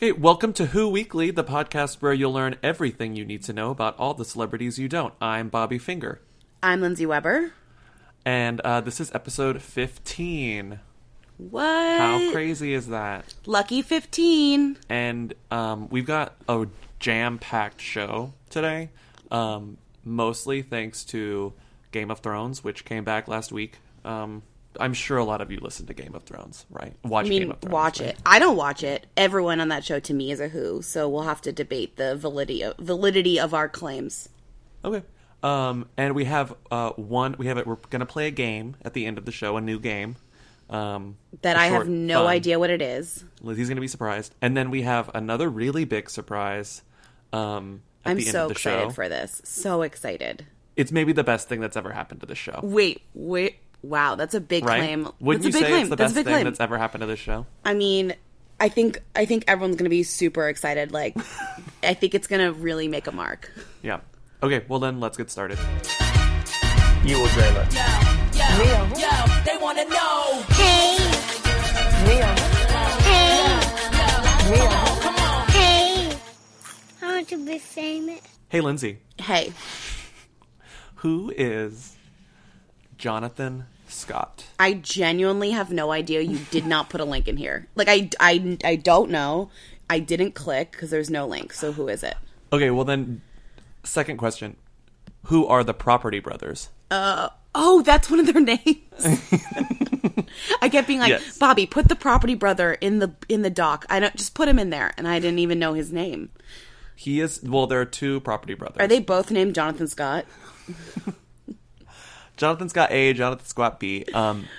Hey, welcome to Who Weekly, the podcast where you'll learn everything you need to know about all the celebrities you don't. I'm Bobby Finger. I'm Lindsay Weber. And this is episode 15. What? How crazy is that? Lucky 15. And we've got a jam-packed show today, mostly thanks to Game of Thrones, which came back last week. I'm sure a lot of you listen to Game of Thrones, right? Watch Game of Thrones. It. I don't watch it. Everyone on that show to me is a who, so we'll have to debate the validity of our claims. Okay. And we have we're going to play a game at the end of the show, a new game. That I have no idea what it is. Lizzie's going to be surprised. And then we have another really big surprise at the end of the show. I'm so excited for this. So excited. It's maybe the best thing that's ever happened to this show. Wait. Wow, that's a big claim. Wouldn't you say it's the best thing that's ever happened to this show? I mean, I think everyone's going to be super excited. Like, I think it's going to really make a mark. Yeah. Okay, well then, let's get started. You will dream it. Yo, they want to know. Hey. Real. Hey. Real. Come on. Hey. I want to be famous. Hey, Lindsay. Hey. Who is Jonathan Scott? I genuinely have no idea. You did not put a link in here. Like, I don't know. I didn't click because there's no link. So who is it? Okay, well then, second question. Who are the Property Brothers? Oh, that's one of their names. I kept being like, yes. Bobby, put the Property Brother in the doc. I don't just put him in there, and I didn't even know his name. He is, well, there are two Property Brothers. Are they both named Jonathan Scott? Jonathan Scott A, Jonathan Scott B.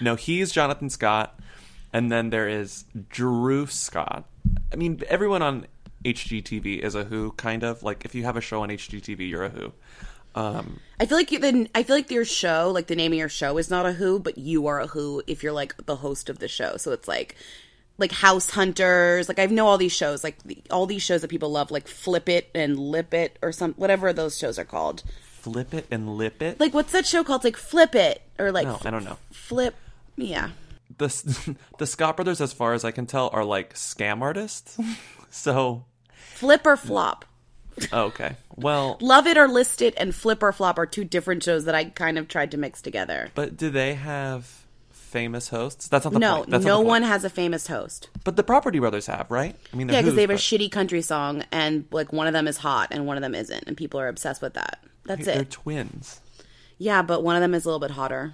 No, he's Jonathan Scott. And then there is Drew Scott. I mean, everyone on HGTV is a who, kind of. Like, if you have a show on HGTV, you're a who. I feel like your show, like the name of your show is not a who, but you are a who if you're like the host of the show. So it's like House Hunters. Like, I know all these shows, like all these shows that people love, like Flip It and Lip It or some whatever those shows are called. Flip It and Lip It? Like, what's that show called? It's like Flip It or like... No, I don't know. Flip... Yeah. The Scott brothers, as far as I can tell, are like scam artists. So... Flip or Flop. Oh, okay. Well... Love It or List It and Flip or Flop are two different shows that I kind of tried to mix together. But do they have famous hosts? That's not the point. That's no one has a famous host. But the Property Brothers have, right? I mean, yeah, because they have a shitty country song and like one of them is hot and one of them isn't. And people are obsessed with that. That's it. They're twins. Yeah, but one of them is a little bit hotter.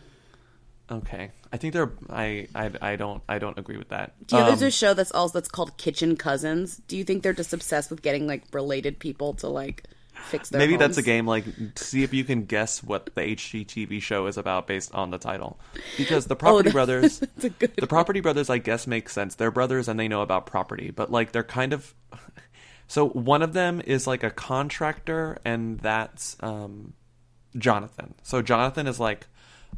Okay, I think they're. I don't agree with that. Do you know, there's a show that's called Kitchen Cousins. Do you think they're just obsessed with getting like related people to like fix their? Maybe homes? That's a game. Like, see if you can guess what the HGTV show is about based on the title, because the Property Brothers. That's a good one. The Property Brothers, I guess, makes sense. They're brothers and they know about property, but like they're kind of. So one of them is like a contractor, and that's Jonathan. So Jonathan is like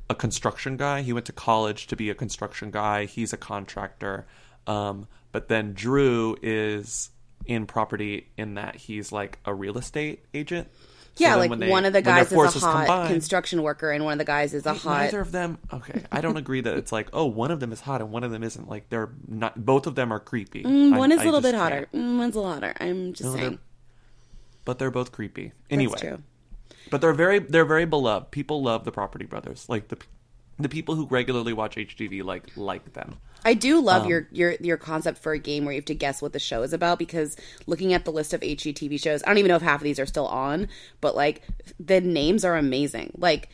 a construction guy. He went to college to be a construction guy. He's a contractor. But then Drew is in property in that he's like a real estate agent. Yeah, so like one of the guys is a hot construction worker, and one of the guys is a hot... Neither of them... Okay, I don't agree that it's like, oh, one of them is hot and one of them isn't. Like, they're not... Both of them are creepy. One is a little bit hotter. One's a little hotter. I'm just saying. But they're both creepy. Anyway. That's true. But they're very beloved. People love the Property Brothers. Like, the people who regularly watch HGTV like them. I do love your concept for a game where you have to guess what the show is about, because looking at the list of HGTV shows, I don't even know if half of these are still on, but like the names are amazing. Like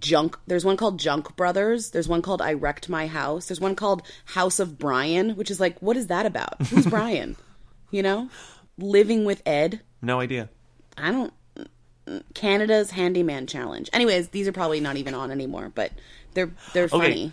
Junk, there's one called Junk Brothers. There's one called I Wrecked My House. There's one called House of Brian, which is like, what is that about? Who's Brian? You know, Living with Ed. No idea. I don't. Canada's Handyman Challenge. Anyways, these are probably not even on anymore, but they're funny.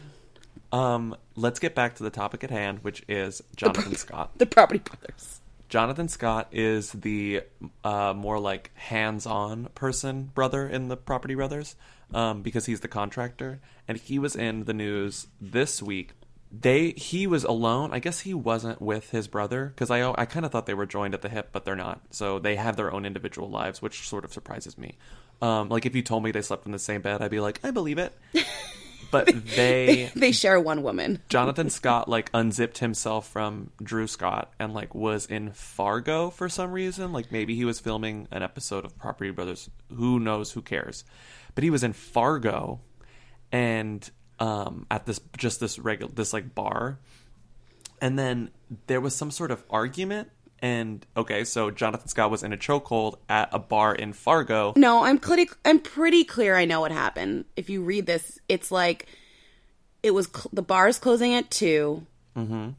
Let's get back to the topic at hand, which is Jonathan Scott. The Property Brothers. Jonathan Scott is the more like hands-on person brother in the Property Brothers, because he's the contractor, and he was in the news this week. He was alone. I guess he wasn't with his brother, because I kind of thought they were joined at the hip, but they're not. So they have their own individual lives, which sort of surprises me. Like, if you told me they slept in the same bed, I'd be like, I believe it. But they share one woman. Jonathan Scott like unzipped himself from Drew Scott and like was in Fargo for some reason. Like maybe he was filming an episode of Property Brothers. Who knows? Who cares? But he was in Fargo, and at this like bar, and then there was some sort of argument. And, okay, so Jonathan Scott was in a chokehold at a bar in Fargo. No, I'm pretty clear I know what happened. If you read this, it's like it was the bar's closing at 2:00. Mm-hmm.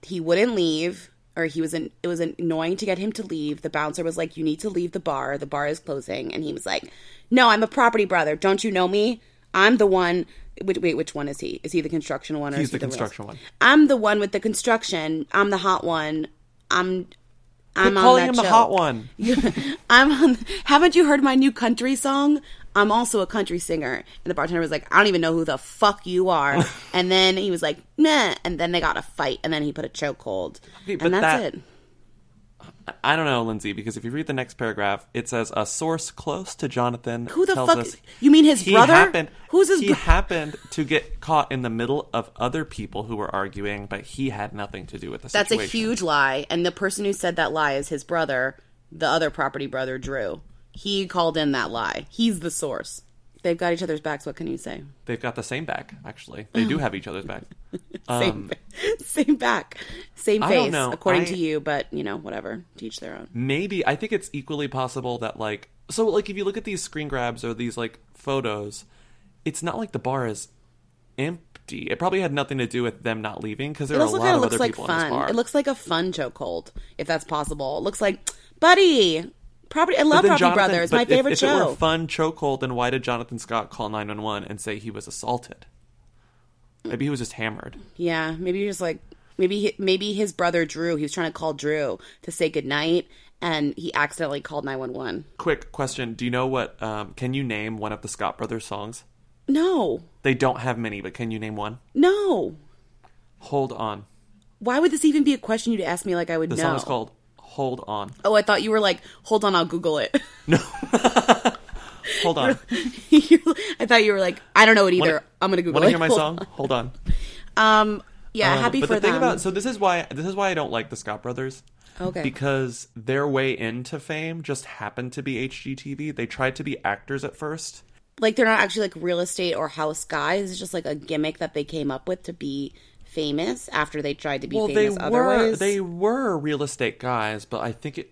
He wouldn't leave, or it was annoying to get him to leave. The bouncer was like, you need to leave the bar. The bar is closing. And he was like, no, I'm a property brother. Don't you know me? I'm the one. Wait, which one is he? Is he the construction one? Or He's the construction one. I'm the one with the construction. I'm the hot one. I'm on calling that him show. The hot one. I'm on. Haven't you heard my new country song? I'm also a country singer. And the bartender was like, I don't even know who the fuck you are. And then he was like, nah. And then they got a fight. And then he put a chokehold. Okay, and that's it. I don't know, Lindsay, because if you read the next paragraph, it says a source close to Jonathan. Who the tells fuck? Us you mean his brother? Who's his? He happened to get caught in the middle of other people who were arguing, but he had nothing to do with the situation. That's a huge lie, and the person who said that lie is his brother, the other property brother, Drew. He called in that lie. He's the source. They've got each other's backs. What can you say? They've got the same back, actually. They do have each other's back. Same back. Same face, according to you, but, you know, whatever. To each their own. Maybe. I think it's equally possible that, like... So, like, if you look at these screen grabs or these, like, photos, it's not like the bar is empty. It probably had nothing to do with them not leaving, because there are a lot of other people in this bar. It looks like a fun chokehold, if that's possible. It looks like, buddy... Property. I love Property Brothers. It's my favorite show. If it were a fun chokehold, then why did Jonathan Scott call 911 and say he was assaulted? Maybe he was just hammered. Yeah, maybe he was like, maybe his brother Drew. He was trying to call Drew to say goodnight, and he accidentally called 911. Quick question: do you know what? Can you name one of the Scott Brothers songs? No. They don't have many, but can you name one? No. Hold on. Why would this even be a question you'd ask me? Like I would know. The song is called Hold On. Oh, I thought you were like, hold on, I'll Google it. No. Hold on. I thought you were like, I don't know it either. I'm going to Google it. Want to hear my song? Hold on. Yeah, happy for them. But the thing about, so this is why I don't like the Scott Brothers. Okay. Because their way into fame just happened to be HGTV. They tried to be actors at first. Like they're not actually like real estate or house guys. It's just like a gimmick that they came up with to be famous after they tried to be famous otherwise. They were real estate guys, but I think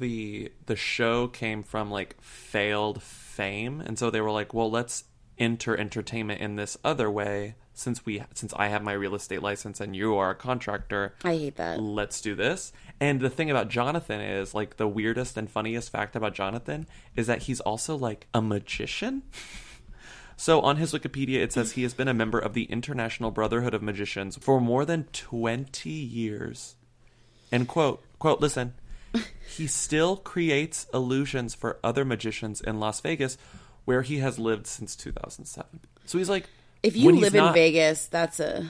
the show came from like failed fame, and so they were like, well, let's enter entertainment in this other way since I have my real estate license and you are a contractor. I hate that. Let's do this. And the thing about Jonathan is like the weirdest and funniest fact about Jonathan is that he's also like a magician. So on his Wikipedia, it says he has been a member of the International Brotherhood of Magicians for more than 20 years. And quote, listen, he still creates illusions for other magicians in Las Vegas, where he has lived since 2007. So he's like... If you live in Vegas, that's a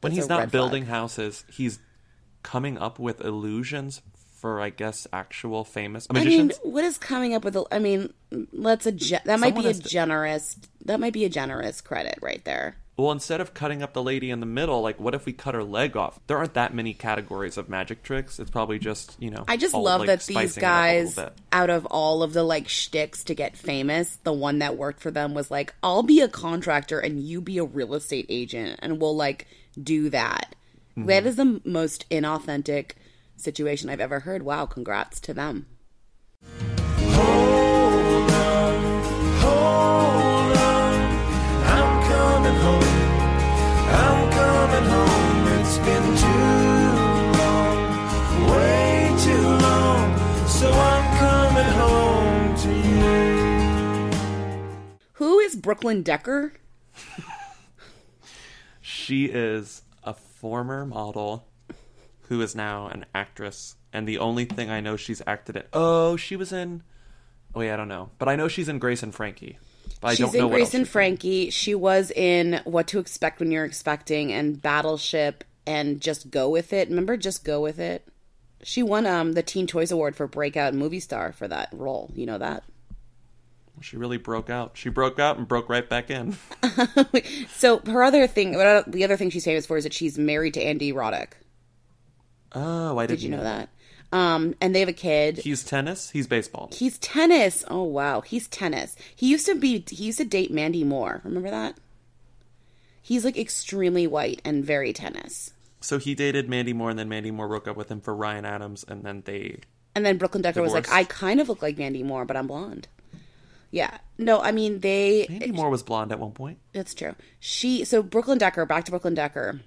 When he's not building houses, he's coming up with illusions for, I guess, actual famous magicians. I mean, what is coming up with? That might be a generous credit right there. Well, instead of cutting up the lady in the middle, like, what if we cut her leg off? There aren't that many categories of magic tricks. It's probably just, you know. I just love that these guys, out of all of the like shticks to get famous, the one that worked for them was like, "I'll be a contractor and you be a real estate agent, and we'll like do that." Mm-hmm. That is the most inauthentic situation I've ever heard. Wow, congrats to them. Hold on, I'm coming home, it's been way too long, so I'm coming home to you. Who is Brooklyn Decker? She is a former model who is now an actress, and the only thing I know she's acted in... I don't know. But I know she's in Grace and Frankie. But she's I don't in know Grace what and Frankie. In. She was in What to Expect When You're Expecting and Battleship and Just Go With It. Remember Just Go With It? She won the Teen Choice Award for Breakout Movie Star for that role. You know that? She really broke out. She broke out and broke right back in. So her other thing, the other thing she's famous for is that she's married to Andy Roddick. Oh, I didn't know that. And they have a kid. He's tennis? He's baseball. He's tennis. Oh, wow. He's tennis. He used to date Mandy Moore. Remember that? He's like extremely white and very tennis. So he dated Mandy Moore, and then Mandy Moore broke up with him for Ryan Adams, and then they... And then Brooklyn Decker divorced. Was like, I kind of look like Mandy Moore, but I'm blonde. Yeah. No, I mean, they... Mandy Moore was blonde at one point. That's true. So Brooklyn Decker, back to Brooklyn Decker.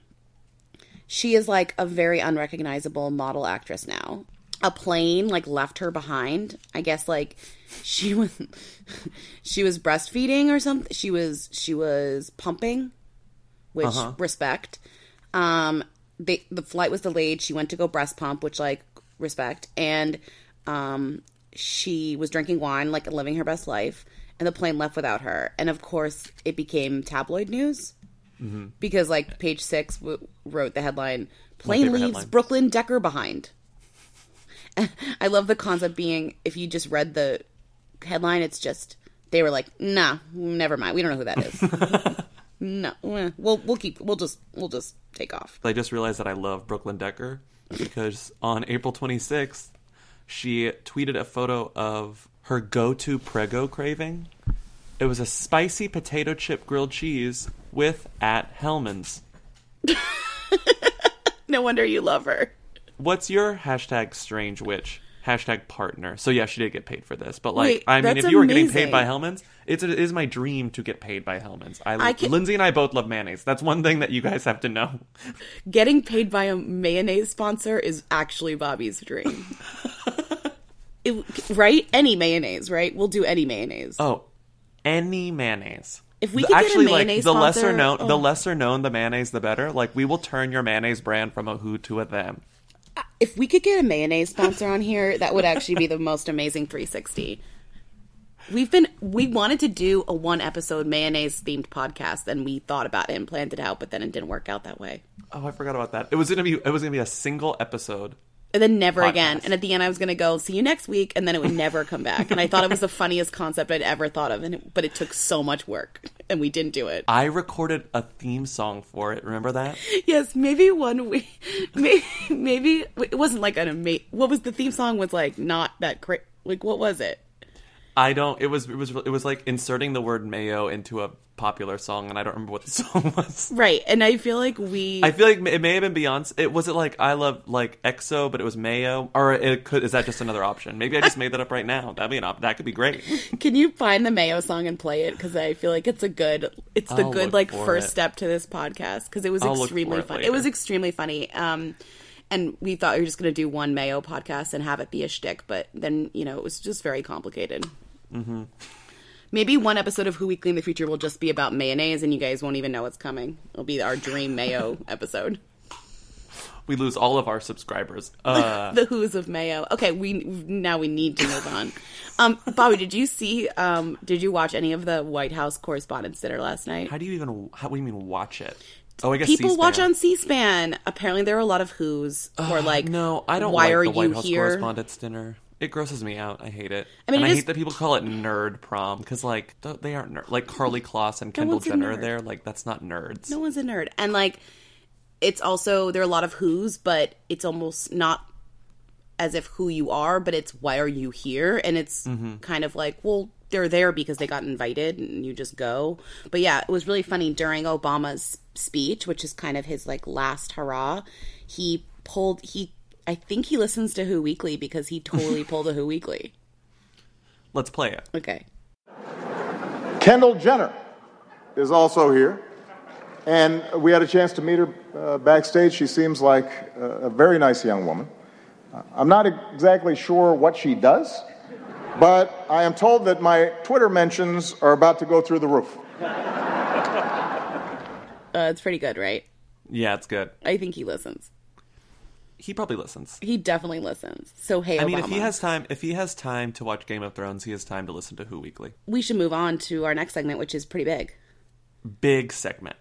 She is like a very unrecognizable model actress now. A plane like left her behind. I guess like she was breastfeeding or something. She was pumping, which respect. The flight was delayed. She went to go breast pump, which like respect. And she was drinking wine, like living her best life. And the plane left without her. And of course, it became tabloid news. Mm-hmm. Because like Page Six wrote the headline, "Plane leaves headline. Brooklyn Decker behind." I love the concept being, if you just read the headline, it's just, they were like, nah, never mind. We don't know who that is. No, we'll just take off. I just realized that I love Brooklyn Decker because on April 26th, she tweeted a photo of her go-to Prego craving. It was a spicy potato chip grilled cheese with at Hellman's. No wonder you love her. What's your hashtag strange witch? Hashtag partner. So yeah, she did get paid for this. But like, wait, I mean, if you were getting paid by Hellman's, it is my dream to get paid by Hellman's. Lindsay and I both love mayonnaise. That's one thing that you guys have to know. Getting paid by a mayonnaise sponsor is actually Bobby's dream. Right? Any mayonnaise, right? We'll do any mayonnaise. Oh, any mayonnaise. If we could actually get a mayonnaise like sponsor, the lesser known the mayonnaise, the better. Like, we will turn your mayonnaise brand from a who to a them. If we could get a mayonnaise sponsor on here, that would actually be the most amazing 360. We wanted to do a one episode mayonnaise themed podcast, and we thought about it and planned it out, but then it didn't work out that way. Oh, I forgot about that. It was gonna be a single episode. And then never podcast. Again. And at the end, I was going to go, see you next week. And then it would never come back. And I thought it was the funniest concept I'd ever thought of. But it took so much work. And we didn't do it. I recorded a theme song for it. Remember that? Yes. Maybe one week. Maybe it wasn't like an amazing... What was the theme song was like not that great. Like, what was it? I don't... It was like inserting the word mayo into a popular song, and I don't remember what the song was. Right. And I feel like it may have been Beyonce. It was it like I love like EXO, but it was mayo, or it could... Is that just another option? Maybe I just made that up right now. That'd be an that could be great. Can you find the mayo song and play it? Because I feel like it's the good first step to this podcast, because it was extremely fun. It was extremely funny. And we thought we were just going to do one mayo podcast and have it be a shtick, but then, you know, it was just very complicated. Mm-hmm. Maybe one episode of Who Weekly in the future will just be about mayonnaise, and you guys won't even know it's coming. It'll be our dream mayo episode. We lose all of our subscribers. The Who's of Mayo. Okay, we need to move on. Bobby, did you watch any of the White House Correspondents' Dinner last night? What do you mean watch it? Oh, I guess people C-SPAN. Watch on C-SPAN. Apparently, there are a lot of who's or like. No, I don't. Why like are the White you House here? Correspondents' Dinner. It grosses me out. I hate it. I mean, I hate that people call it nerd prom, because like they aren't nerd. Like Karlie Kloss and Kendall Jenner are there. Like, that's not nerds. No one's a nerd, and like it's also there are a lot of who's, but it's almost not as if who you are, but it's why are you here, and it's kind of like, well, they're there because they got invited, and you just go. But yeah, it was really funny during Obama's speech, which is kind of his like last hurrah. I think he listens to Who Weekly because he totally pulled a Who Weekly. Let's play it. Okay. Kendall Jenner is also here. And we had a chance to meet her backstage. She seems like a very nice young woman. I'm not exactly sure what she does, but I am told that my Twitter mentions are about to go through the roof. It's pretty good, right? Yeah, it's good. I think he listens. He probably listens. He definitely listens. So, hey, I mean, Obama. If he has time to watch Game of Thrones, he has time to listen to Who Weekly. We should move on to our next segment, which is pretty big. Big segment.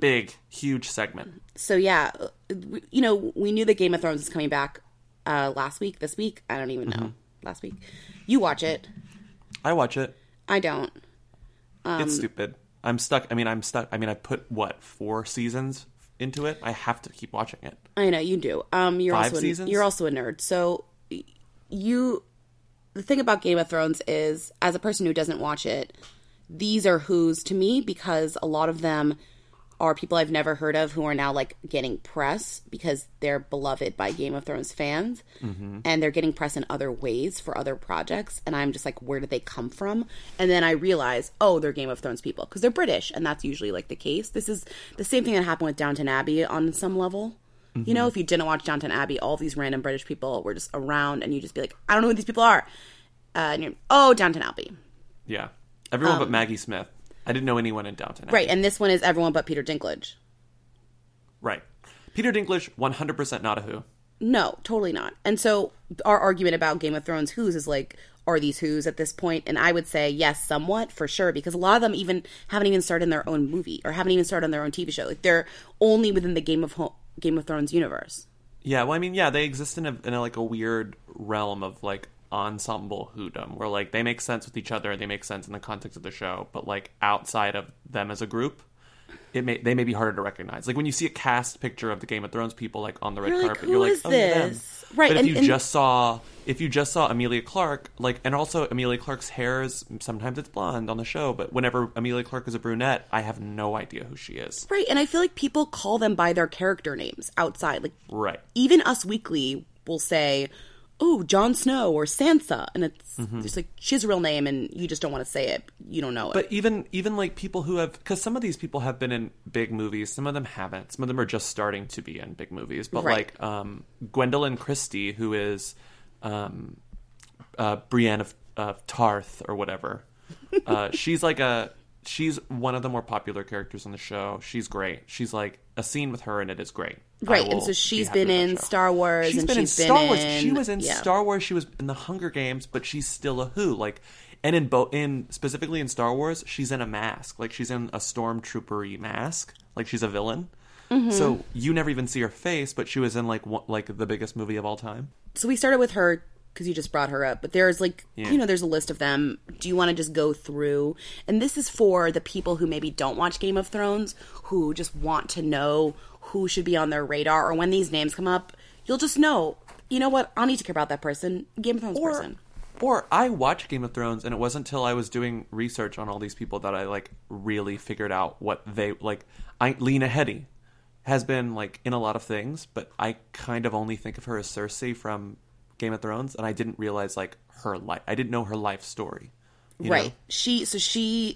Big, huge segment. So, yeah, you know, we knew that Game of Thrones is coming back last week, this week. I don't even know. Last week. You watch it. I watch it. I don't. It's stupid. I'm stuck. I put, what, 4 seasons into it? I have to keep watching it. I know, you do. You're also a nerd. So the thing about Game of Thrones is, as a person who doesn't watch it, these are who's to me, because a lot of them are people I've never heard of who are now, like, getting press because they're beloved by Game of Thrones fans. Mm-hmm. And they're getting press in other ways for other projects. And I'm just like, where did they come from? And then I realize, oh, they're Game of Thrones people because they're British. And that's usually, like, the case. This is the same thing that happened with Downton Abbey on some level. Mm-hmm. You know, if you didn't watch Downton Abbey, all these random British people were just around and you just be like, I don't know who these people are. And you're, oh, Downton Abbey. Yeah. Everyone but Maggie Smith. I didn't know anyone in Downton Abbey. Right, and this one is everyone but Peter Dinklage. Right. Peter Dinklage, 100% not a who. No, totally not. And so our argument about Game of Thrones who's is like, are these who's at this point? And I would say yes, somewhat, for sure, because a lot of them even haven't even started in their own movie or haven't even started on their own TV show. Like, they're only within the Game of Thrones universe. Yeah, well, I mean, yeah, they exist in a like a weird realm of like ensemble whodom, where like they make sense with each other, they make sense in the context of the show, but like outside of them as a group, they may be harder to recognize. Like when you see a cast picture of the Game of Thrones people like on the red carpet, you're like, oh, this? Them. Right? But if you just saw Emilia Clarke, like, and also Emilia Clarke's hair is sometimes it's blonde on the show, but whenever Emilia Clarke is a brunette, I have no idea who she is. Right, and I feel like people call them by their character names outside. Like, right, even Us Weekly will say, oh, Jon Snow or Sansa, and it's just like she has a real name, and you just don't want to say it. You don't know it. But even like people who have, because some of these people have been in big movies, some of them haven't. Some of them are just starting to be in big movies. But right, like Gwendolyn Christie, who is Brienne of Tarth or whatever, she's one of the more popular characters on the show. She's great. She's like a scene with her, and it is great. Right, and so she's been in Star Wars. She was in Star Wars. She was in the Hunger Games, but she's still a who. Like, and specifically in Star Wars, she's in a mask. Like, she's in a stormtrooper-y mask. Like, she's a villain. Mm-hmm. So you never even see her face, but she was in like the biggest movie of all time. So we started with her because you just brought her up, but there's like, you know, there's a list of them. Do you want to just go through? And this is for the people who maybe don't watch Game of Thrones, who just want to know who should be on their radar, or when these names come up, you'll just know, you know what, I'll need to care about that person, Game of Thrones person. Or I watched Game of Thrones, and it wasn't until I was doing research on all these people that I, like, really figured out what they, like, Lena Headey has been, like, in a lot of things, but I kind of only think of her as Cersei from Game of Thrones, and I didn't realize, like, her life. I didn't know her life story. Right. Know?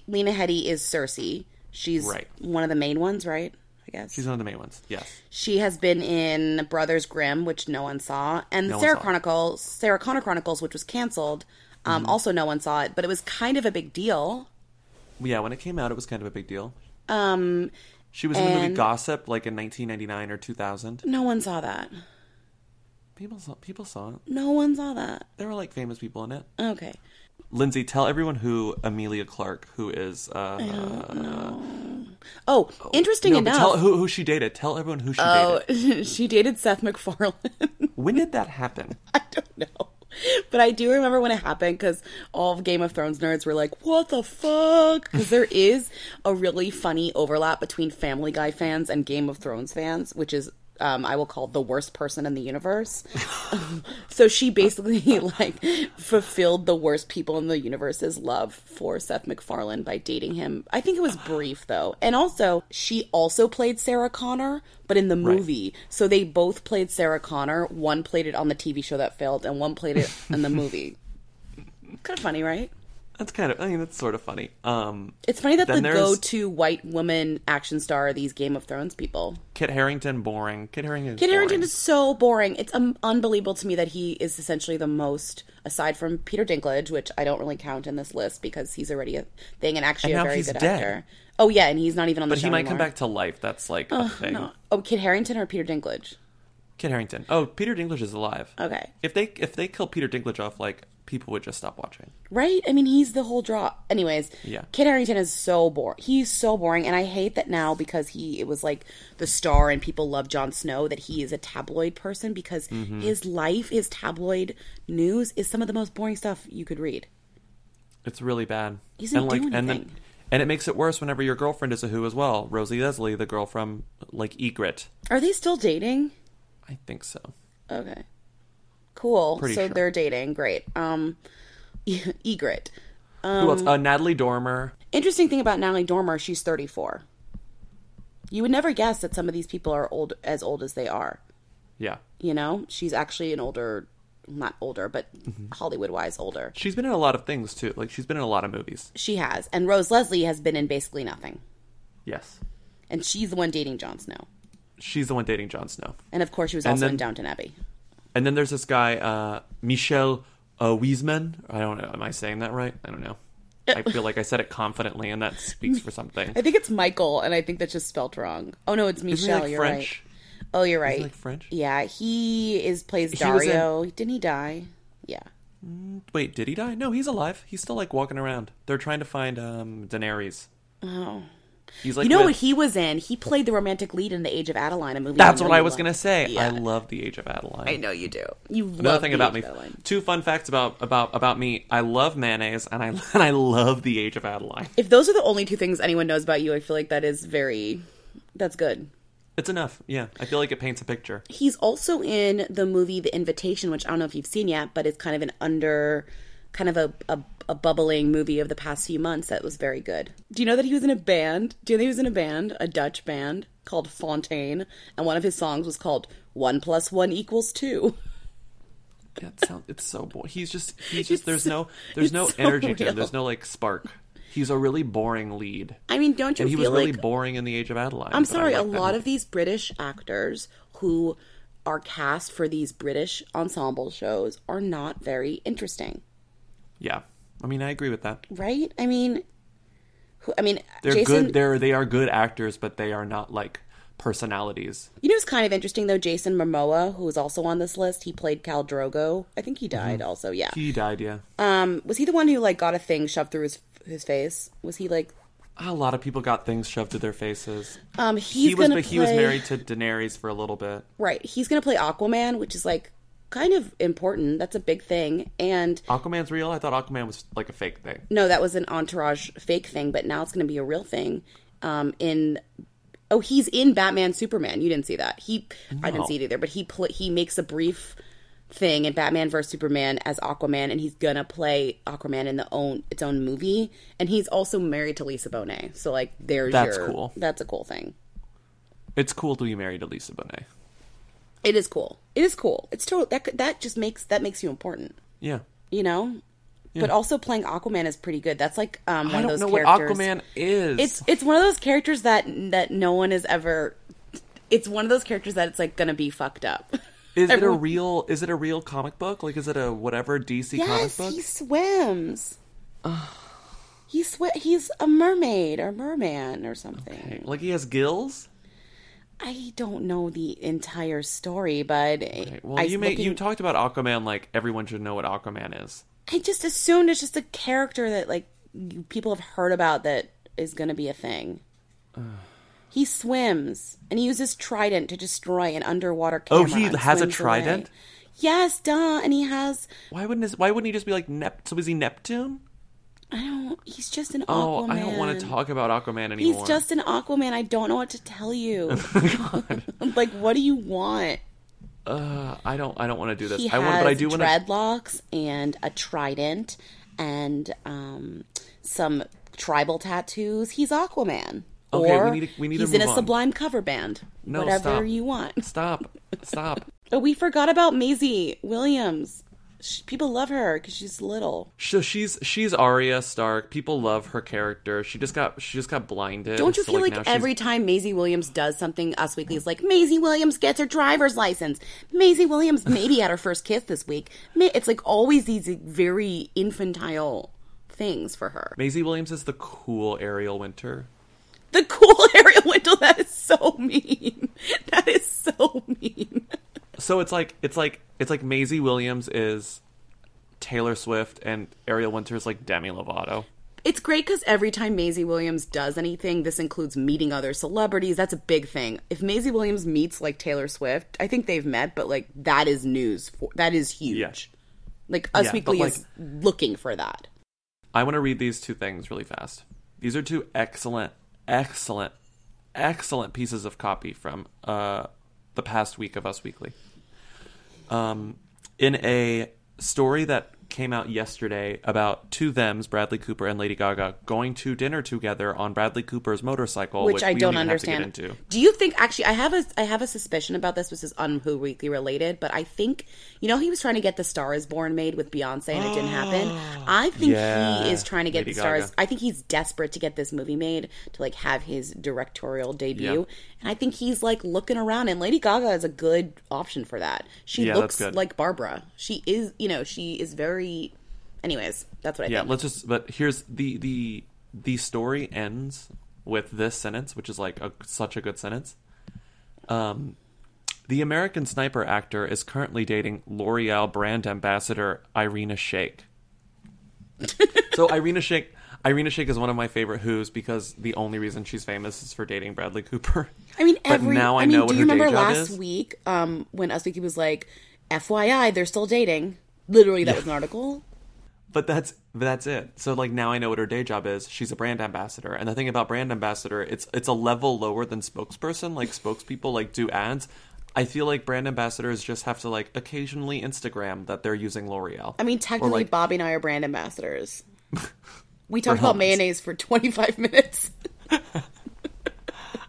Lena Headey is Cersei. She's one of the main ones, right? I guess. She's one of the main ones, yes. She has been in Brothers Grimm, which no one saw, and Sarah Connor Chronicles, which was canceled. Also no one saw it, but it was kind of a big deal. Yeah, when it came out, it was kind of a big deal. She was in the movie Gossip, like in 1999 or 2000. No one saw that. People saw it. No one saw that. There were, like, famous people in it. Okay. Lindsay, tell everyone who Emilia Clarke, who is... I don't know. Oh, interesting enough. Tell who she dated. Tell everyone who she dated. Oh, she dated Seth MacFarlane. When did that happen? I don't know. But I do remember when it happened, because all of Game of Thrones nerds were like, what the fuck? Because there is a really funny overlap between Family Guy fans and Game of Thrones fans, which is... I will call the worst person in the universe. So she basically, like, fulfilled the worst people in the universe's love for Seth MacFarlane by dating him. I think it was brief, though. And also, she also played Sarah Connor, but in the movie. Right. So they both played Sarah Connor. One played it on the TV show that failed, and one played it in the movie. Kind of funny, right? That's sort of funny. It's funny that the go-to white woman action star are these Game of Thrones people. Kit Harington, boring. Kit Harington is so boring. It's unbelievable to me that he is essentially the most, aside from Peter Dinklage, which I don't really count in this list because he's already a thing and actually a very good actor. Oh, yeah, and he's not even on the show anymore. But he might come back to life. That's like a thing. No. Oh, Kit Harington or Peter Dinklage? Kit Harington. Oh, Peter Dinklage is alive. Okay. If they kill Peter Dinklage off, like... people would just stop watching. Right? I mean, he's the whole draw. Anyways, yeah. Kit Harington is so boring. He's so boring, and I hate that now because it was like the star and people love Jon Snow, that he is a tabloid person because his tabloid news is some of the most boring stuff you could read. It's really bad. He doesn't do anything. And it makes it worse whenever your girlfriend is a who as well. Rosie Leslie, the girl from, Ygritte. Are they still dating? I think so. Okay. Cool. So they're dating. Great. Ygritte. Who else? Natalie Dormer. Interesting thing about Natalie Dormer, she's 34. You would never guess that some of these people are old as they are. Yeah. You know? She's actually an older... not older, but Hollywood-wise older. She's been in a lot of things, too. She's been in a lot of movies. She has. And Rose Leslie has been in basically nothing. Yes. And she's the one dating Jon Snow. And, of course, she was also in Downton Abbey. And then there's this guy, Michel Wiesman. I don't know. Am I saying that right? I don't know. I feel like I said it confidently, and that speaks for something. I think it's Michael, and I think that's just spelled wrong. Oh, no, it's Michel. Isn't he you're French? Right. Oh, you're right. Is he French? Yeah, he plays Dario. Didn't he die? Yeah. Wait, did he die? No, he's alive. He's still walking around. They're trying to find Daenerys. Oh. He's what he was in? He played the romantic lead in The Age of Adaline, a movie. That's what I was going to say. Yeah. I love The Age of Adaline. I know you do. You love another thing about me. Two fun facts about me. I love mayonnaise and I love The Age of Adaline. If those are the only two things anyone knows about you, I feel like that is that's good. It's enough. Yeah. I feel like it paints a picture. He's also in the movie The Invitation, which I don't know if you've seen yet, but it's kind of a bubbling movie of the past few months that was very good. Do you know that he was in a band? A Dutch band called Fontaine, and one of his songs was called 1 + 1 = 2. That sounds it's so boring. He's just there's no energy to him. There's no spark. He's a really boring lead. I mean, don't you feel like... And he was really boring in The Age of Adaline. I'm sorry, a lot of these British actors who are cast for these British ensemble shows are not very interesting. Yeah. I mean, I agree with that. Right? I mean... They're good. They are good actors, but they are not, personalities. You know what's kind of interesting, though? Jason Momoa, who was also on this list, he played Khal Drogo. I think he died also, yeah. He died, yeah. Was he the one who, got a thing shoved through his face? Was he a lot of people got things shoved to their faces. He was married to Daenerys for a little bit. Right. He's gonna play Aquaman, which is kind of important. That's a big thing. And Aquaman's real? I thought Aquaman was a fake thing. No, that was an Entourage fake thing, but now it's gonna be a real thing. He's in Batman Superman. You didn't see that. I didn't see it either, but he makes a brief thing in Batman vs. Superman as Aquaman, and he's gonna play Aquaman in its own movie, and he's also married to Lisa Bonet, so cool. That's a cool thing. It's cool to be married to Lisa Bonet. It is cool. It's total that makes you important. Yeah, you know. Yeah. But also playing Aquaman is pretty good. That's one of those characters. I don't know what Aquaman is. It's one of those characters that no one has ever. It's one of those characters that it's gonna be fucked up. Is it a real comic book? Is it a whatever DC comic book? Yes, he swims. He's a mermaid or merman or something. Okay. He has gills? I don't know the entire story, but... Right. Well, you talked about Aquaman everyone should know what Aquaman is. I just assumed it's just a character that people have heard about that is going to be a thing. He swims, and he uses trident to destroy an underwater camera. Oh, he has a trident? Away. Yes, duh, and he has... Why wouldn't he just be Neptune? So is he Neptune? He's just an Aquaman. Oh, I don't want to talk about Aquaman anymore. He's just an Aquaman. I don't know what to tell you. God. What do you want? I don't want to do this. Dreadlocks and a trident and some tribal tattoos. He's Aquaman. Okay, or we need to move on. He's in a Sublime cover band. No, whatever stop. You want. Stop. Oh, we forgot about Maisie Williams. People love her because she's little. So she's Arya Stark. People love her character. She just got blinded. Don't you feel every time Maisie Williams does something, Us Weekly is Maisie Williams gets her driver's license. Maisie Williams maybe had her first kiss this week. It's always these very infantile things for her. Maisie Williams is the cool Ariel Winter. The cool Ariel Winter, that is so mean. So it's like Maisie Williams is Taylor Swift and Ariel Winter is Demi Lovato. It's great because every time Maisie Williams does anything, this includes meeting other celebrities. That's a big thing. If Maisie Williams meets Taylor Swift, I think they've met, but that is news. That is huge. Yeah. Us Weekly is looking for that. I want to read these two things really fast. These are two excellent, excellent, excellent pieces of copy from the past week of Us Weekly. In a story that came out yesterday about two thems, Bradley Cooper and Lady Gaga, going to dinner together on Bradley Cooper's motorcycle, which I don't understand. Do you think, actually, I have a suspicion about this, which is unWhoWeekly related, but I think, you know, he was trying to get The Star Is Born made with Beyonce and it didn't happen. I think he is trying to get Lady The Stars. I think he's desperate to get this movie made to like have his directorial debut. Yeah. And I think he's like looking around, and Lady Gaga is a good option for that. She looks like Barbara. She is, you know, she is very. Anyways, that's what I think. Yeah, let's just. But here's the story ends with this sentence, which is like such a good sentence. The American Sniper actor is currently dating L'Oreal brand ambassador Irina Shayk. So Irina Shayk is one of my favorite Who's, because the only reason she's famous is for dating Bradley Cooper. I mean, but now I know what her day job is. Do you remember last week when Us Weekly was like, FYI, they're still dating? Literally, that was an article. But that's it. So, like, now I know what her day job is. She's a brand ambassador. And the thing about brand ambassador, it's a level lower than spokesperson. Like, spokespeople, like, do ads. I feel like brand ambassadors just have to, like, occasionally Instagram that they're using L'Oreal. I mean, technically, like, Bobby and I are brand ambassadors. We talked about mayonnaise for 25 minutes.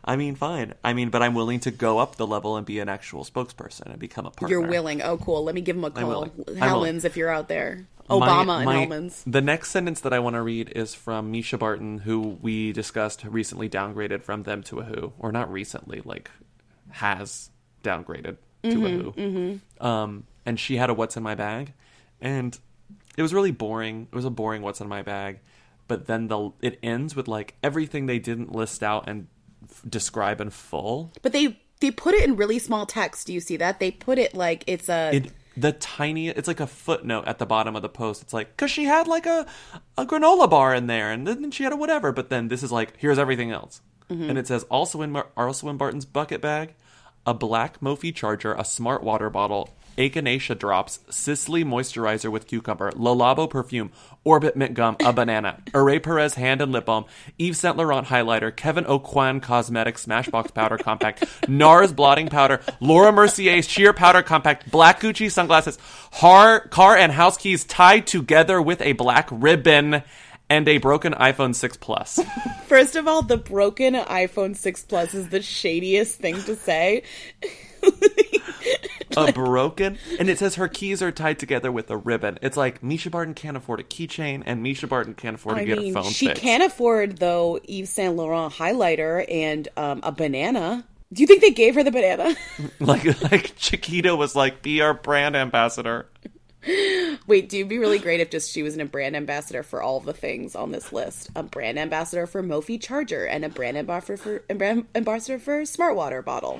I mean, fine. I mean, but I'm willing to go up the level and be an actual spokesperson and become a partner. You're willing. Oh, cool. Let me give him a call. Hellman's, if you're out there. Obama and Hellman's. The next sentence that I want to read is from Misha Barton, who we discussed recently downgraded from Them to a Who. Or not recently, like, has downgraded to a Who. Mm-hmm. And she had a What's in My Bag. And it was really boring. It was a boring What's in My Bag. But then it ends with, like, everything they didn't list out and describe in full. But they put it in really small text. Do you see that? They put it like it's like a footnote at the bottom of the post. It's like, because she had like a granola bar in there, and then she had a whatever. But then this is like, here's everything else. Mm-hmm. And it says, also in Barton's bucket bag, a black Mophie charger, a smart water bottle, Echinacea drops, Sisley moisturizer with cucumber, Lalabo perfume, Orbit mint gum, a banana, Array Perez hand and lip balm, Yves Saint Laurent highlighter, Kevin Aucoin cosmetics, Smashbox powder compact, NARS blotting powder, Laura Mercier's sheer powder compact, black Gucci sunglasses, car and house keys tied together with a black ribbon, and a broken iPhone 6 Plus. First of all, the broken iPhone 6 Plus is the shadiest thing to say. A broken, and it says her keys are tied together with a ribbon. It's like, Misha Barton can't afford a keychain, and Misha Barton can't afford to get a phone. She can't afford, though, Yves Saint Laurent highlighter and a banana. Do you think they gave her the banana? like Chiquita was like, be our brand ambassador. Wait, it'd be really great if just she was a brand ambassador for all the things on this list. A brand ambassador for Mophie Charger and a brand ambassador for Smart Water Bottle.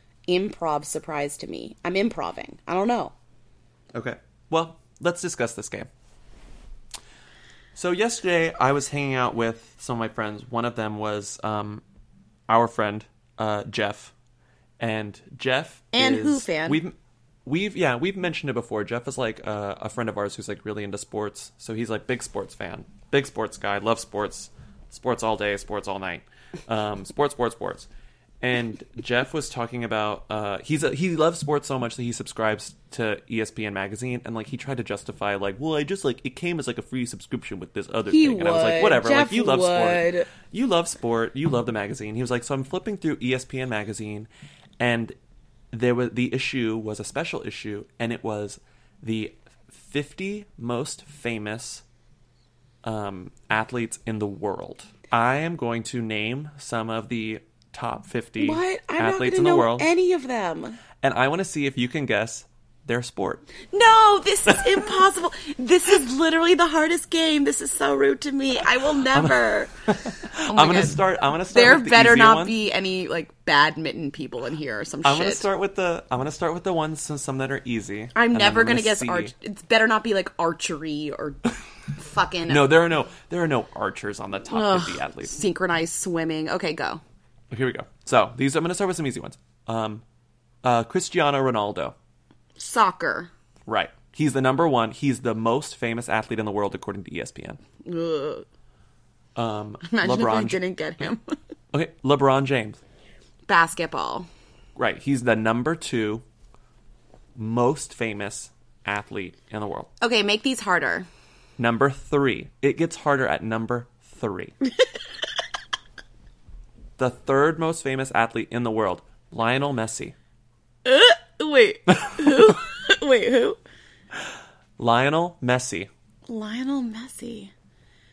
improv surprise to me. I'm improvising. I don't know. Okay. Well, let's discuss this game. So yesterday I was hanging out with some of my friends. One of them was our friend Jeff, and Jeff and is, Who fan. We've mentioned it before. Jeff is like a friend of ours who's like really into sports. So he's like big sports fan, big sports guy, loves sports all day, sports all night, sports. And Jeff was talking about he loves sports so much that he subscribes to ESPN magazine, and like he tried to justify like, well, I just like it came as like a free subscription with this other thing, and I was like, whatever, Jeff, like you love sport, you love the magazine. He was like, so I'm flipping through ESPN magazine, and there was the issue was a special issue, and it was the 50 most famous athletes in the world. I am going to name some of the top 50 athletes in the world. Any of them. And I want to see if you can guess their sport. No, this is impossible. This is literally the hardest game. This is so rude to me. I will never. I'm gonna start. There with the better not ones. Be any like badminton people in here or some shit. I'm gonna start with the ones some that are easy. I'm never gonna guess arch. It's better not be like archery or fucking. No, there are no archers on the top 50 athletes. Synchronized swimming. Okay, go. Here we go. So these I'm gonna start with some easy ones. Cristiano Ronaldo. Soccer. Right. He's the number one. He's the most famous athlete in the world, according to ESPN. Ugh. Imagine LeBron, if I didn't get him. Okay, LeBron James. Basketball. Right. He's the number two most famous athlete in the world. Okay, make these harder. Number three. It gets harder at number three. The third most famous athlete in the world, Lionel Messi. Wait, who? Lionel Messi.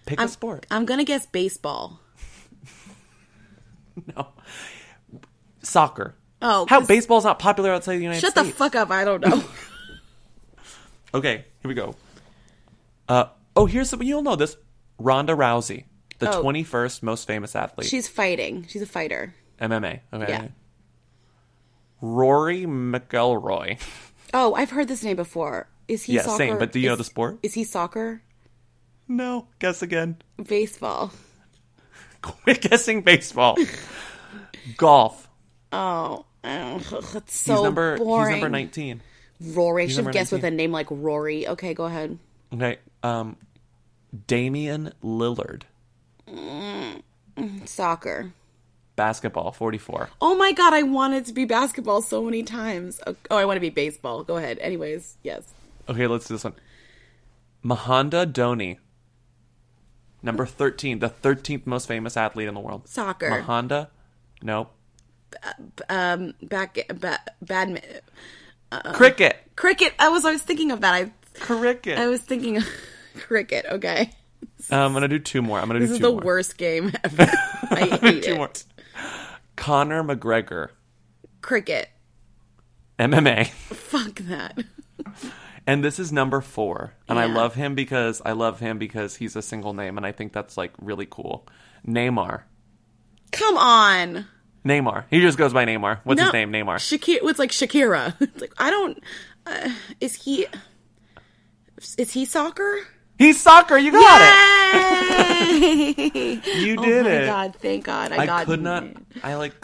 Pick a sport. I'm going to guess baseball. No. Soccer. Oh. How baseball's not popular outside the United States. Shut the fuck up. I don't know. Okay. Here we go. Here's something. You'll know this. Ronda Rousey. The 21st most famous athlete. She's fighting. She's a fighter. MMA. Okay. Yeah. Rory McIlroy. Oh, I've heard this name before. Is he soccer? Yeah, same, but do you know the sport? Is he soccer? No. Guess again. Baseball. Quit guessing baseball. Golf. Oh. That's so boring. He's number 19. Rory. I should guess with a name like Rory. Okay, go ahead. Okay. Damian Lillard. Soccer. Basketball, 44. Oh my god, I wanted to be basketball so many times. Oh, I want to be baseball. Go ahead. Anyways, yes. Okay, let's do this one. Mahansa Dhoni. Number 13. The 13th most famous athlete in the world. Soccer. Mahansa. No. Badminton. Cricket. I was thinking of that. Cricket. I was thinking of cricket. Okay. I'm going to do two more. This is the worst game ever. I hate it. More. Conor McGregor. Cricket. MMA. Fuck that. And this is number 4. And yeah. I love him because he's a single name. And I think that's like really cool. Neymar. Come on. Neymar. He just goes by Neymar. What's his name? Neymar. It's like Shakira. It's like, I don't... Is he soccer? He's soccer. You got it. You did it. Oh my god! Thank God I got. I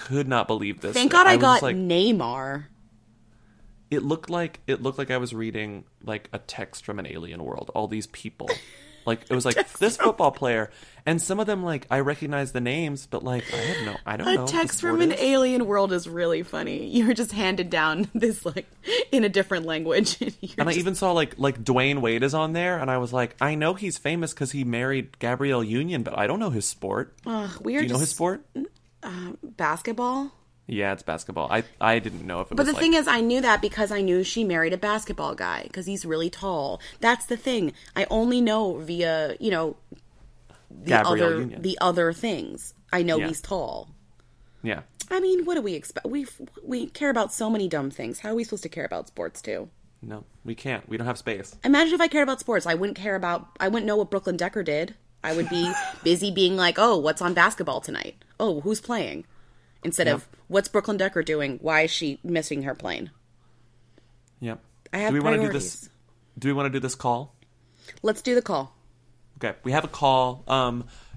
could not believe this. Thank God I got Neymar. It looked like I was reading like a text from an alien world. All these people, like it was like this football player, and some of them like I recognize the names, but like I don't know. A text from an alien world is really funny. You were just handed down this like in a different language, and I even saw like Dwayne Wade is on there, and I was like, I know he's famous because he married Gabrielle Union, but I don't know his sport. Do you know his sport? Basketball. Yeah, it's basketball. I didn't know if it was. But the thing is, I knew that because I knew she married a basketball guy because he's really tall. That's the thing. I only know via, the other things. I know he's tall. Yeah. I mean, what do we expect? We care about so many dumb things. How are we supposed to care about sports too? No, we can't. We don't have space. Imagine if I cared about sports. I wouldn't know what Brooklyn Decker did. I would be busy being like, oh, what's on basketball tonight? Oh, who's playing? Instead of, what's Brooklyn Decker doing? Why is she missing her plane? Yep. I have priorities. Do we want to do this call? Let's do the call. Okay. We have a call.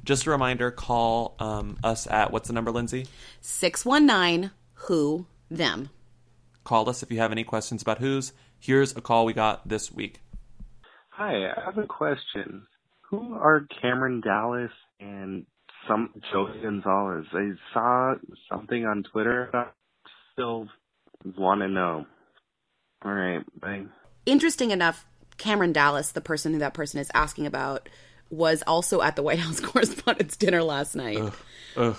Just a reminder, call us at, what's the number, Lindsay? 619-WHO-THEM. Call us if you have any questions about who's. Here's a call we got this week. Hi, I have a question. Who are Cameron Dallas and... some Joey Gonzalez. I saw something on Twitter. I still want to know. All right, bye. Interesting enough, Cameron Dallas, the person who that person is asking about, was also at the White House Correspondents' Dinner last night. Ugh.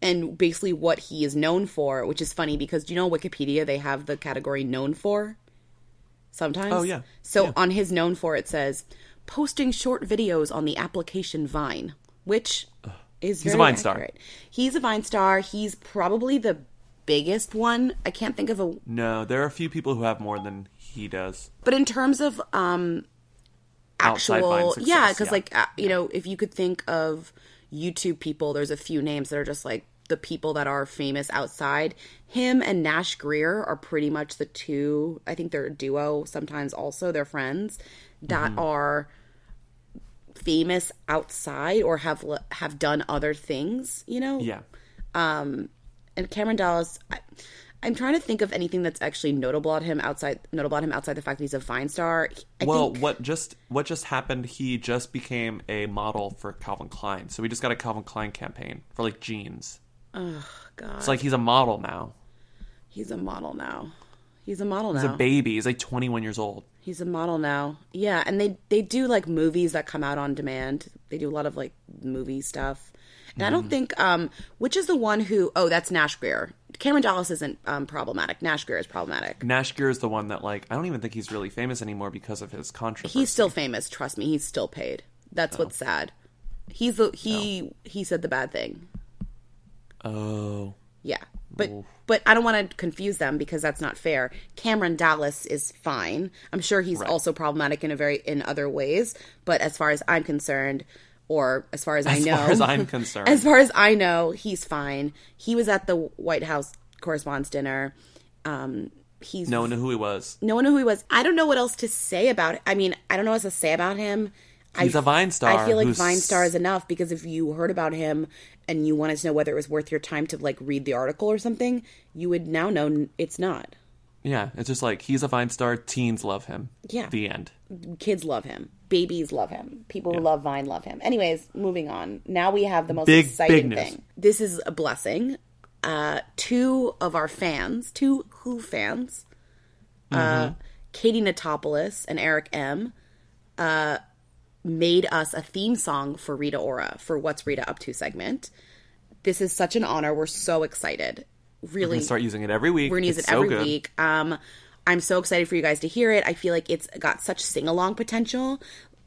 And basically what he is known for, which is funny because, do you know Wikipedia, they have the category known for sometimes? Oh, yeah. So on his known for, it says, posting short videos on the application Vine. Which is he's very accurate. He's a Vine star. He's probably the biggest one. I can't think of a... No, there are a few people who have more than he does. But in terms of actual... Success, yeah, because, like, you know, if you could think of YouTube people, there's a few names that are just, like, the people that are famous outside. Him and Nash Greer are pretty much the two... I think they're a duo sometimes also. They're friends that are... famous outside or have done other things, you know? Yeah. And Cameron Dallas, I'm trying to think of anything that's actually notable on him outside the fact that he's a Vine star. What just happened, he just became a model for Calvin Klein. So we just got a Calvin Klein campaign for like jeans. Oh god. It's like he's a model now. He's a baby. He's like 21 years old. He's a model now. Yeah, and they do, like, movies that come out on demand. They do a lot of, like, movie stuff. And I don't think... which is the one who... Oh, that's Nash Greer. Cameron Dallas isn't problematic. Nash Greer is problematic. Nash Greer is the one that, like... I don't even think he's really famous anymore because of his controversy. He's still famous. Trust me. He's still paid. That's what's sad. He said the bad thing. Oh. Yeah. But I don't want to confuse them because that's not fair. Cameron Dallas is fine. I'm sure he's also problematic in other ways. But as far as I'm concerned, or as far as I know, as far as I know, he's fine. He was at the White House Correspondents' Dinner. No one knew who he was. I don't know what else to say about it. I mean, I don't know what else to say about him. He's a Vine star. I feel like Vine star is enough because if you heard about him and you wanted to know whether it was worth your time to, like, read the article or something, you would now know it's not. Yeah. It's just like, he's a Vine star. Teens love him. Yeah. The end. Kids love him. Babies love him. People who love Vine love him. Anyways, moving on. Now we have the most exciting thing. This is a blessing. Two of our fans, two Who fans, Katie Natopoulos and Eric M., made us a theme song for Rita Ora, for What's Rita Up To segment. This is such an honor. We're so excited. Really. We're going to start using it every week. We're going to use it every week. I'm so excited for you guys to hear it. I feel like it's got such sing-along potential,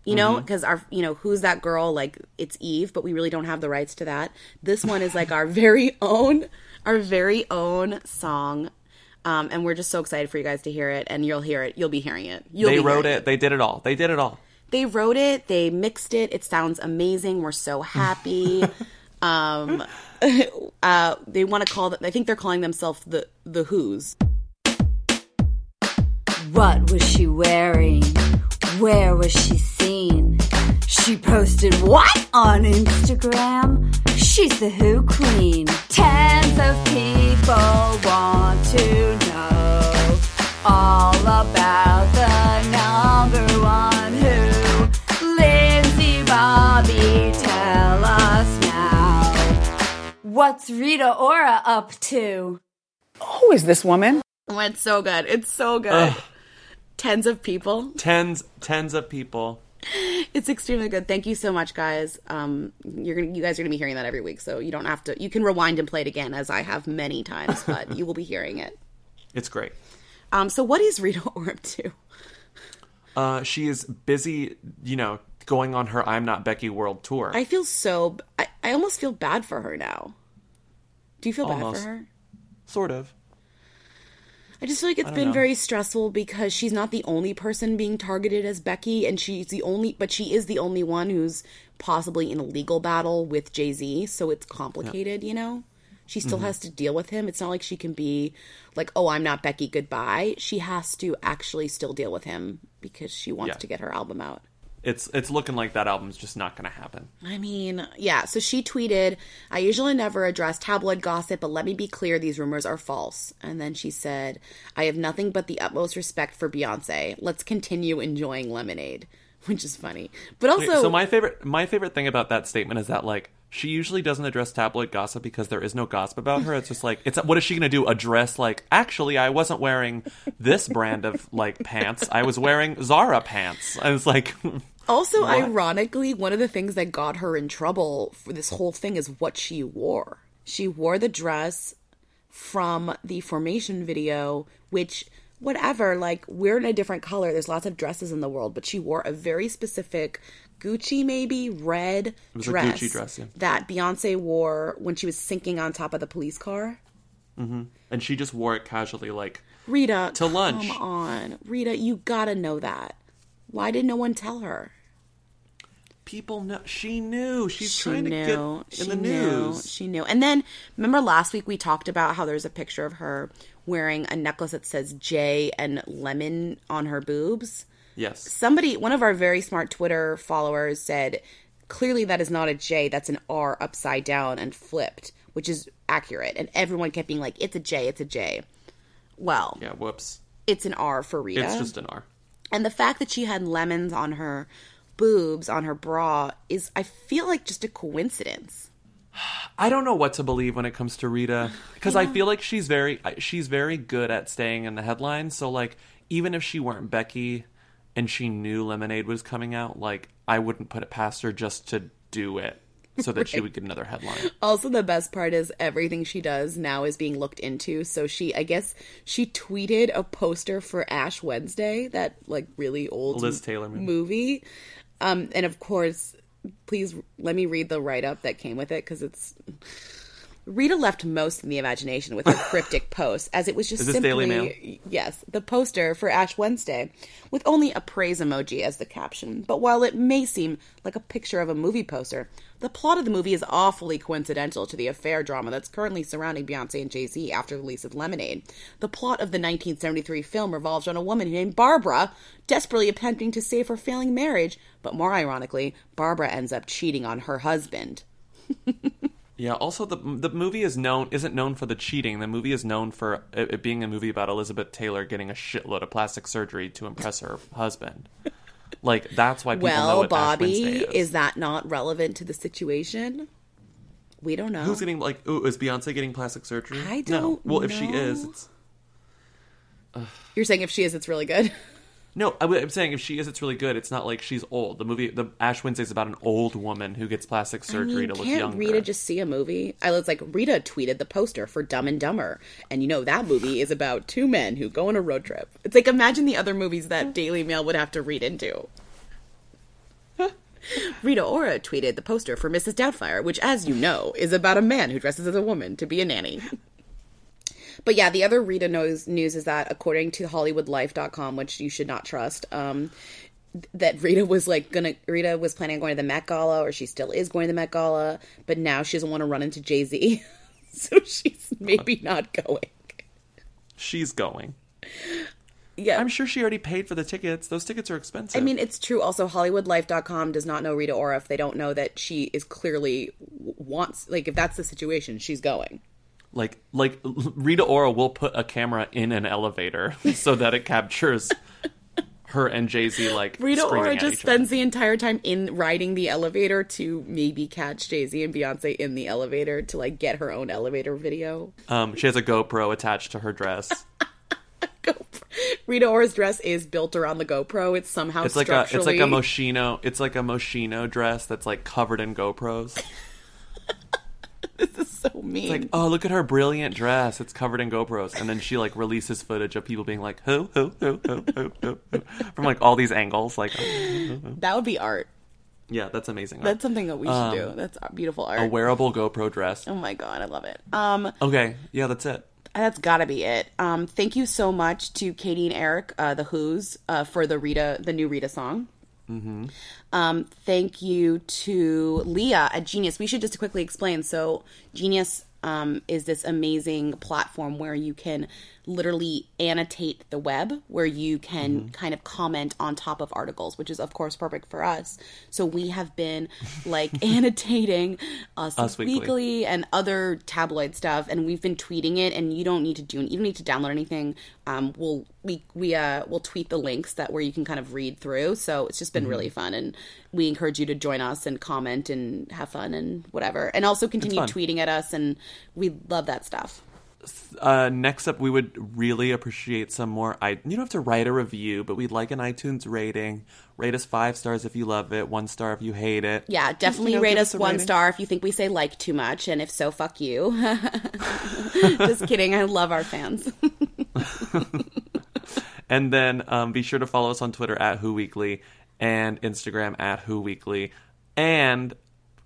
you know, because our, you know, Who's That Girl? Like, it's Eve, but we really don't have the rights to that. This one is like our very own song. And we're just so excited for you guys to hear it, and you'll hear it. You'll be hearing it. They wrote it. They did it all. They wrote it. They mixed it. It sounds amazing. We're so happy. They want to call... I think they're calling themselves the Who's. What was she wearing? Where was she seen? She posted what on Instagram? She's the Who Queen. Tens of people want to know all about the number one. Bobby, tell us now. What's Rita Ora up to? Who is this woman? Oh, it's so good. Ugh. Tens of people. Tens of people. It's extremely good. Thank you so much, guys. You guys are going to be hearing that every week, so you don't have to. You can rewind and play it again, as I have many times, but you will be hearing it. It's great. So what is Rita Ora up to? She is busy, you know, going on her I'm Not Becky world tour. I feel so... I almost feel bad for her now. Do you feel bad for her? Sort of. I just feel like it's been very stressful because she's not the only person being targeted as Becky, and she is the only one who's possibly in a legal battle with Jay-Z, so it's complicated, you know? She still has to deal with him. It's not like she can be like, oh, I'm not Becky, goodbye. She has to actually still deal with him because she wants to get her album out. It's looking like that album's just not going to happen. I mean, yeah. So she tweeted, I usually never address tabloid gossip, but let me be clear, these rumors are false. And then she said, I have nothing but the utmost respect for Beyonce. Let's continue enjoying lemonade, which is funny. But also... Wait, so my favorite thing about that statement is that, like, she usually doesn't address tabloid gossip because there is no gossip about her. It's just like, what is she going to do? Address, like, actually, I wasn't wearing this brand of, like, pants. I was wearing Zara pants. I was like... Also, what? Ironically, one of the things that got her in trouble for this whole thing is what she wore. She wore the dress from the Formation video, which... Whatever, like, we're in a different color. There's lots of dresses in the world, but she wore a very specific Gucci, maybe, red dress. It was a Gucci dress, yeah. That Beyonce wore when she was sinking on top of the police car. Mm-hmm. And she just wore it casually, like, Rita, to lunch. Come on. Rita, you gotta know that. Why did no one tell her? People know. She knew. She's trying to get in the news. She knew. And then, remember last week we talked about how there's a picture of her wearing a necklace that says J and lemon on her boobs? Yes. Somebody, one of our very smart Twitter followers said, clearly that is not a J, that's an R upside down and flipped, which is accurate. And everyone kept being like, it's a J, it's a J. Well. Yeah, whoops. It's an R for Rita. It's just an R. And the fact that she had lemons on her boobs, on her bra, is, I feel like, just a coincidence. I don't know what to believe when it comes to Rita, because yeah. I feel like she's very good at staying in the headlines. So, like, even if she weren't Becky and she knew Lemonade was coming out, like, I wouldn't put it past her just to do it so that right. she would get another headline. Also, the best part is everything she does now is being looked into. So she tweeted a poster for Ash Wednesday, that, like, really old Liz Taylor movie. And of course, please let me read the write-up that came with it, because it's... Rita left most in the imagination with her cryptic post, as it was just simply... Daily Mail? Yes, the poster for Ash Wednesday, with only a praise emoji as the caption. But while it may seem like a picture of a movie poster, the plot of the movie is awfully coincidental to the affair drama that's currently surrounding Beyonce and Jay-Z after the release of Lemonade. The plot of the 1973 film revolves on a woman named Barbara, desperately attempting to save her failing marriage, but more ironically, Barbara ends up cheating on her husband. Yeah, also the movie isn't known for the cheating. The movie is known for it being a movie about Elizabeth Taylor getting a shitload of plastic surgery to impress her husband. Like, that's why people know what Bobby Ash Wednesday is. Is that not relevant to the situation? We don't know. Who's getting, like, ooh, is Beyonce getting plastic surgery? I don't know. Well, if she is, it's... You're saying if she is, it's really good? No, I'm saying if she is, it's really good. It's not like she's old. The Ash Wednesday is about an old woman who gets plastic surgery to look younger. Can't Rita just see a movie? I was like, Rita tweeted the poster for Dumb and Dumber. And you know, that movie is about two men who go on a road trip. It's like, imagine the other movies that Daily Mail would have to read into. Rita Ora tweeted the poster for Mrs. Doubtfire, which, as you know, is about a man who dresses as a woman to be a nanny. But yeah, the other Rita news is that, according to HollywoodLife.com, which you should not trust, that Rita was planning on going to the Met Gala, or she still is going to the Met Gala, but now she doesn't want to run into Jay-Z, so she's maybe not going. She's going. Yeah, I'm sure she already paid for the tickets. Those tickets are expensive. I mean, it's true. Also, HollywoodLife.com does not know Rita Ora if they don't know that she is clearly wants. Like, if that's the situation, she's going. Like Rita Ora will put a camera in an elevator so that it captures her and Jay-Z, like, Rita Ora just spends the entire time in riding the elevator to maybe catch Jay-Z and Beyonce in the elevator to, like, get her own elevator video. She has a GoPro attached to her dress. GoPro. Rita Ora's dress is built around the GoPro. It's somehow structurally... It's like a Moschino dress that's, like, covered in GoPros. This is so mean. It's like, oh, look at her brilliant dress. It's covered in GoPros. And then she, like, releases footage of people being like, ho, ho, ho, from, like, all these angles. Like, ho. That would be art. Yeah, that's amazing art. That's something that we should do. That's beautiful art. A wearable GoPro dress. Oh, my God. I love it. Okay. Yeah, that's it. That's got to be it. Thank you so much to Katie and Eric, the Who's, for the new Rita song. Mm-hmm. Thank you to Leah at Genius. We should just quickly explain. So Genius is this amazing platform where you can literally annotate the web, where you can kind of comment on top of articles, which is, of course, perfect for us. So we have been, like, annotating Us Weekly and other tabloid stuff, and we've been tweeting it, and you don't need to download anything. We'll tweet the links that where you can kind of read through. So it's just been really fun, and we encourage you to join us and comment and have fun and whatever, and also continue tweeting at us, and we love that stuff. Next up, we would really appreciate some more. You don't have to write a review, but we'd like an iTunes rating. Rate us 5 stars if you love it, 1 star if you hate it. Yeah, definitely rate us 1 star if you think we say like too much, and if so, fuck you. Just kidding. I love our fans. And then be sure to follow us on Twitter at Who Weekly and Instagram at Who Weekly, and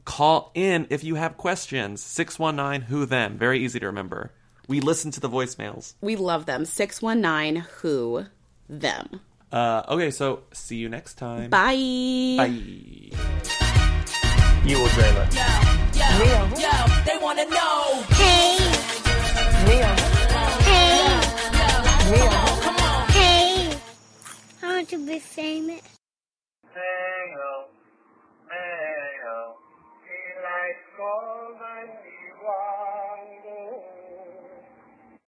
call in if you have questions. 619 Who Them. Very easy to remember. We listen to the voicemails. We love them. 619-WHO-THEM. Okay, so see you next time. Bye. Bye. You will drain us. Yo, they want to know. Hey. Mia. Hey. Mia. Come on. Hey. I want to be famous. Hey, oh. Hey, oh. He likes gold and